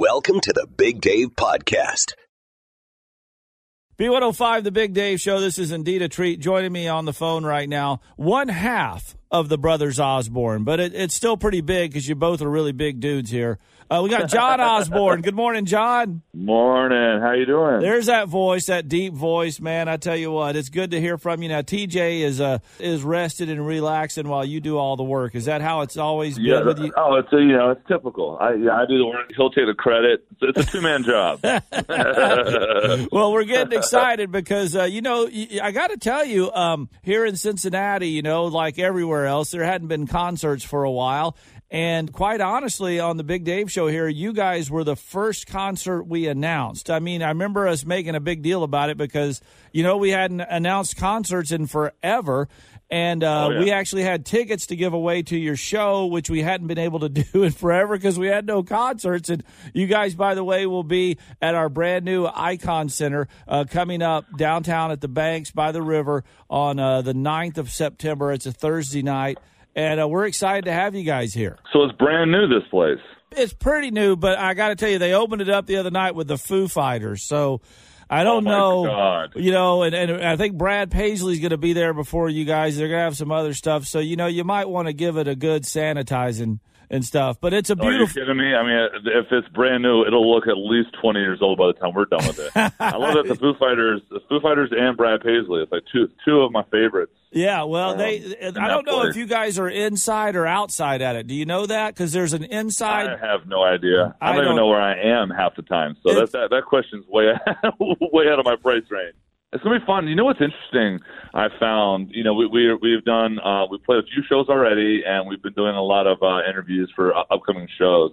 Welcome to the Big Dave Podcast. B105, the Big Dave Show. This is indeed a treat. Joining me on the phone right now, one half of the Brothers Osborne, but it's still pretty big because you both are really big dudes here. We got John Osborne. Good morning, John. Morning. How you doing? There's that voice, that deep voice, man. I tell you what, it's good to hear from you. Now, TJ is rested and relaxing while you do all the work. Is that how it's always been with you? Oh, it's it's typical. I do the work. He'll take the credit. It's a two-man job. Well, we're getting excited because, I got to tell you, here in Cincinnati, like everywhere else, there hadn't been concerts for a while, and quite honestly, on the Big Dave Show here, you guys were the first concert we announced. I mean, I remember us making a big deal about it because, we hadn't announced concerts in forever, and we actually had tickets to give away to your show, which we hadn't been able to do in forever because we had no concerts. And you guys, by the way, will be at our brand new Icon Center coming up downtown at the Banks by the river on the 9th of September. It's a Thursday night, and we're excited to have you guys here. So it's brand new, this place. It's pretty new, but I got to tell you, they opened it up the other night with the Foo Fighters, so... I don't know, God. And I think Brad Paisley's going to be there before you guys. They're going to have some other stuff. So, you might want to give it a good sanitizing and stuff. But it's a beautiful... Are you kidding me? I mean, if it's brand new, it'll look at least 20 years old by the time we're done with it. I love that the Foo Fighters and Brad Paisley, it's like two of my favorites. Yeah, well, I don't know if you guys are inside or outside at it. Do you know that? Because there's an inside. I have no idea. I don't even know where I am half the time. So that question's way out of my price range. It's going to be fun. You know what's interesting I found? We've played a few shows already, and we've been doing a lot of interviews for upcoming shows.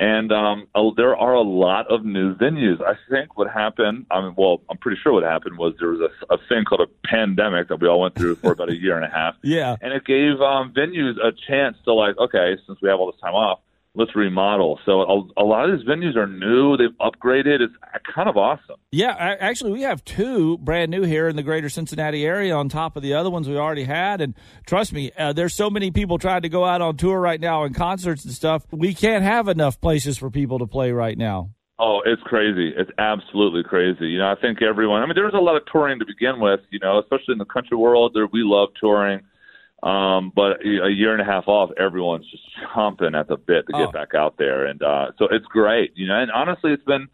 And there are a lot of new venues. I think what happened, I'm pretty sure what happened was there was a thing called a pandemic that we all went through for about a year and a half. Yeah. And it gave venues a chance to since we have all this time off, let's remodel. So a lot of these venues are new. They've upgraded. It's kind of awesome. Yeah, actually, we have two brand new here in the greater Cincinnati area on top of the other ones we already had. And trust me, there's so many people trying to go out on tour right now and concerts and stuff. We can't have enough places for people to play right now. Oh, it's crazy. It's absolutely crazy. I think everyone – there's a lot of touring to begin with, especially in the country world. We love touring. But a year and a half off, everyone's just chomping at the bit to get back out there. And so it's great. And honestly, it's been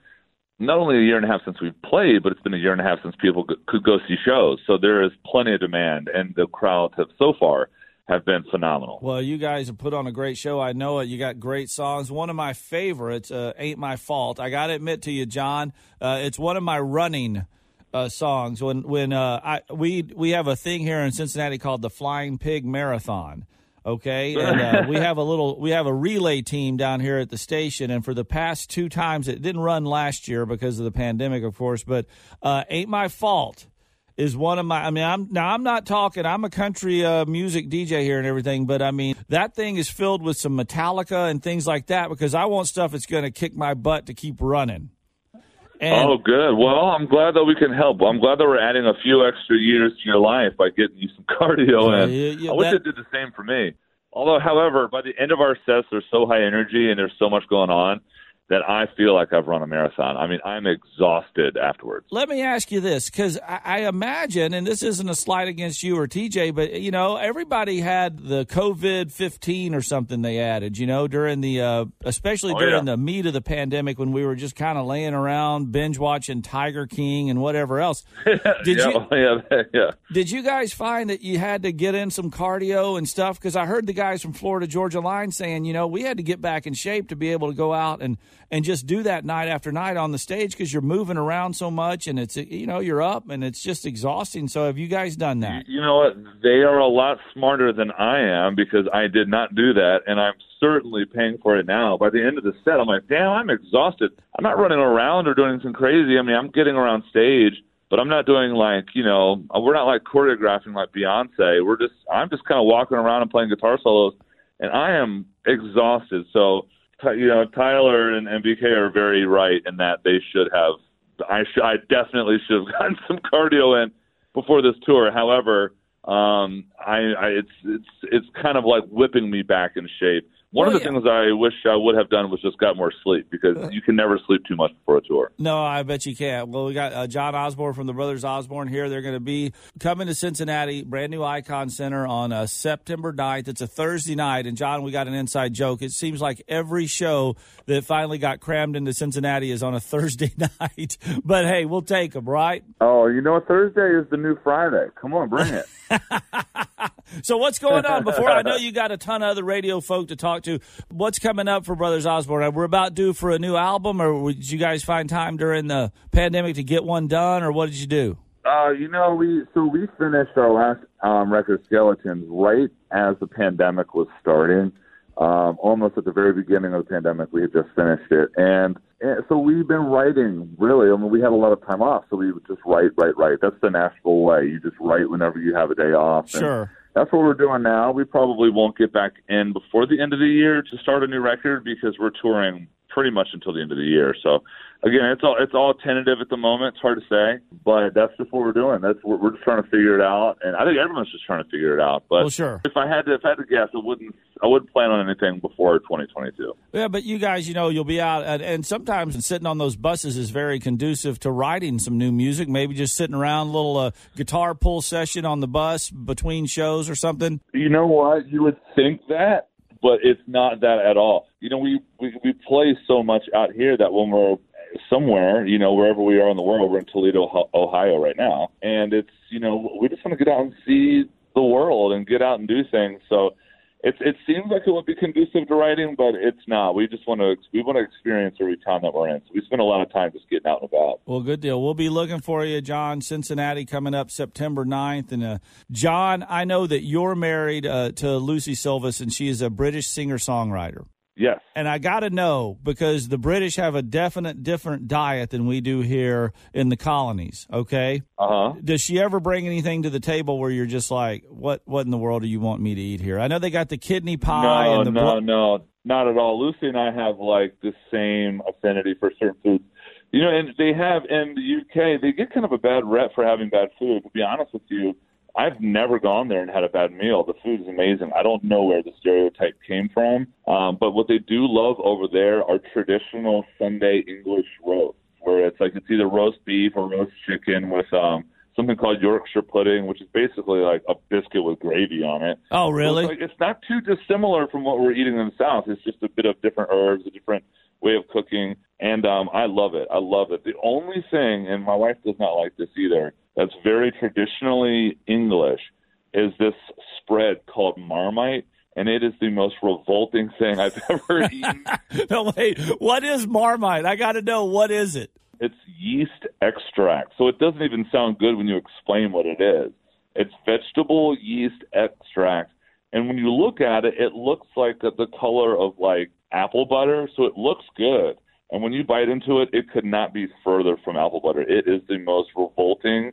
not only a year and a half since we've played, but it's been a year and a half since people could go see shows. So there is plenty of demand, and the crowds have so far have been phenomenal. Well, you guys have put on a great show. I know it. You got great songs. One of my favorites, Ain't My Fault. I got to admit to you, John, it's one of my running songs. We have a thing here in Cincinnati called the Flying Pig Marathon. Okay, and we have a relay team down here at the station, and for the past two times, it didn't run last year because of the pandemic, of course. But Ain't My Fault is one of my. I'm not talking. I'm a country music DJ here and everything, but that thing is filled with some Metallica and things like that because I want stuff that's going to kick my butt to keep running. Good. Well, I'm glad that we can help. I'm glad that we're adding a few extra years to your life by getting you some cardio in. Yeah, I wish it did the same for me. Although, however, by the end of our sets, there's so high energy and there's so much going on that I feel like I've run a marathon. I'm exhausted afterwards. Let me ask you this, because I imagine, and this isn't a slight against you or TJ, but, everybody had the COVID-15 or something they added, during the, especially during the meat of the pandemic when we were just kind of laying around binge-watching Tiger King and whatever else. Did you guys find that you had to get in some cardio and stuff? Because I heard the guys from Florida Georgia Line saying, we had to get back in shape to be able to go out and just do that night after night on the stage because you're moving around so much and it's, you're up and it's just exhausting. So have you guys done that? You know what? They are a lot smarter than I am because I did not do that, and I'm certainly paying for it now. By the end of the set, I'm like, damn, I'm exhausted. I'm not running around or doing anything crazy. I'm getting around stage, but I'm not doing we're not choreographing like Beyonce. I'm just kind of walking around and playing guitar solos, and I am exhausted. So, Tyler and BK are very right in that they should have. I definitely should have gotten some cardio in before this tour. However, it's kind of like whipping me back in shape. One of the things I wish I would have done was just got more sleep, because you can never sleep too much before a tour. No, I bet you can't. Well, we got John Osborne from the Brothers Osborne here. They're going to be coming to Cincinnati, brand new Icon Center on September 9th. It's a Thursday night, and, John, we got an inside joke. It seems like every show that finally got crammed into Cincinnati is on a Thursday night. But, hey, we'll take them, right? Oh, you know, Thursday is the new Friday. Come on, bring it. So what's going on? Before I know you got a ton of other radio folk to talk to, what's coming up for Brothers Osborne? We're about due for a new album, or did you guys find time during the pandemic to get one done, or what did you do? We finished our last record, Skeletons, right as the pandemic was starting. Almost at the very beginning of the pandemic, we had just finished it. And so we've been writing, really. I mean, we had a lot of time off, so we would just write. That's the Nashville way. You just write whenever you have a day off. Sure. That's what we're doing now. We probably won't get back in before the end of the year to start a new record, because we're touring pretty much until the end of the year. So, again, it's all tentative at the moment. It's hard to say, but that's just what we're doing. We're just trying to figure it out, and I think everyone's just trying to figure it out. But sure. If I had to guess, I wouldn't plan on anything before 2022. Yeah, but you guys, you'll be out, and sometimes sitting on those buses is very conducive to writing some new music. Maybe just sitting around, a little guitar pull session on the bus between shows or something. You know what? You would think that, but it's not that at all. We play so much out here that when we're somewhere, wherever we are in the world, we're in Toledo, Ohio right now. And it's, we just want to get out and see the world and get out and do things. So it seems like it would be conducive to writing, but it's not. We just want to experience every time that we're in. So we spend a lot of time just getting out and about. Well, good deal. We'll be looking for you, John. Cincinnati coming up September 9th. And, John, I know that you're married to Lucy Silvas, and she is a British singer-songwriter. Yes. And I got to know, because the British have a definite different diet than we do here in the colonies, okay? Uh-huh. Does she ever bring anything to the table where you're just like, what in the world do you want me to eat here? I know they got the kidney pie. No, not at all. Lucy and I have, like, the same affinity for certain foods. And they have, in the UK, they get kind of a bad rep for having bad food. To be honest with you, I've never gone there and had a bad meal. The food is amazing. I don't know where the stereotype came from, but what they do love over there are traditional Sunday English roasts, where it's either roast beef or roast chicken with something called Yorkshire pudding, which is basically like a biscuit with gravy on it. Oh, really? So it's not too dissimilar from what we're eating in the South. It's just a bit of different herbs, a different way of cooking, and I love it. I love it. The only thing, and my wife does not like this either, that's very traditionally English is this spread called Marmite, and it is the most revolting thing I've ever eaten. No, wait, what is Marmite? I got to know, what is it? It's yeast extract, so it doesn't even sound good when you explain what it is. It's vegetable yeast extract, and when you look at it, it looks like the color of, like, apple butter, so it looks good. And when you bite into it, it could not be further from apple butter. It is the most revolting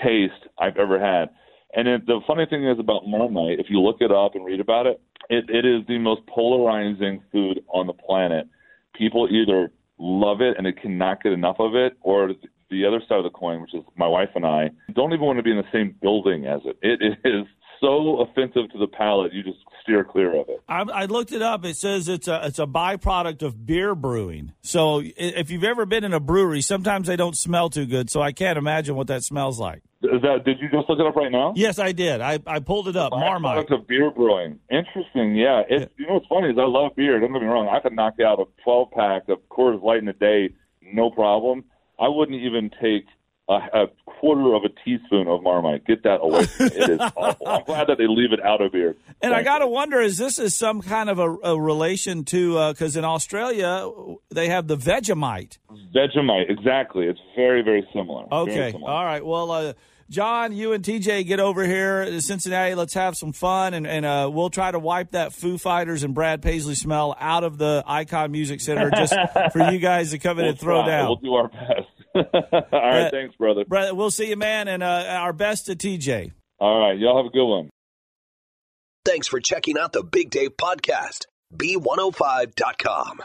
taste I've ever had. And the funny thing is about Marmite, if you look it up and read about it, it is the most polarizing food on the planet. People either love it and they cannot get enough of it, or the other side of the coin, which is my wife and I, don't even want to be in the same building as it. It is so offensive to the palate, you just steer clear of it. I looked it up. It says it's a byproduct of beer brewing. So if you've ever been in a brewery, sometimes they don't smell too good, so I can't imagine what that smells like. Did you just look it up right now? Yes, I did. I pulled it up. Marmite. Byproduct of beer brewing. Interesting, yeah. You know what's funny is I love beer. Don't get me wrong. I could knock out a 12-pack of Coors Light in a day, no problem. I wouldn't even take a quarter of a teaspoon of Marmite. Get that away from me. It is awful. I'm glad that they leave it out of beer. And I got to wonder, is this some kind of a relation to, because in Australia, they have the Vegemite. Vegemite, exactly. It's very, very similar. Okay. Very similar. All right. Well, John, you and TJ get over here to Cincinnati. Let's have some fun, and we'll try to wipe that Foo Fighters and Brad Paisley smell out of the Icon Music Center just for you guys to come in and throw down. We'll do our best. All right, thanks, brother. Brother, we'll see you, man, and our best to TJ. All right, y'all have a good one. Thanks for checking out the Big Dave Podcast, B105.com.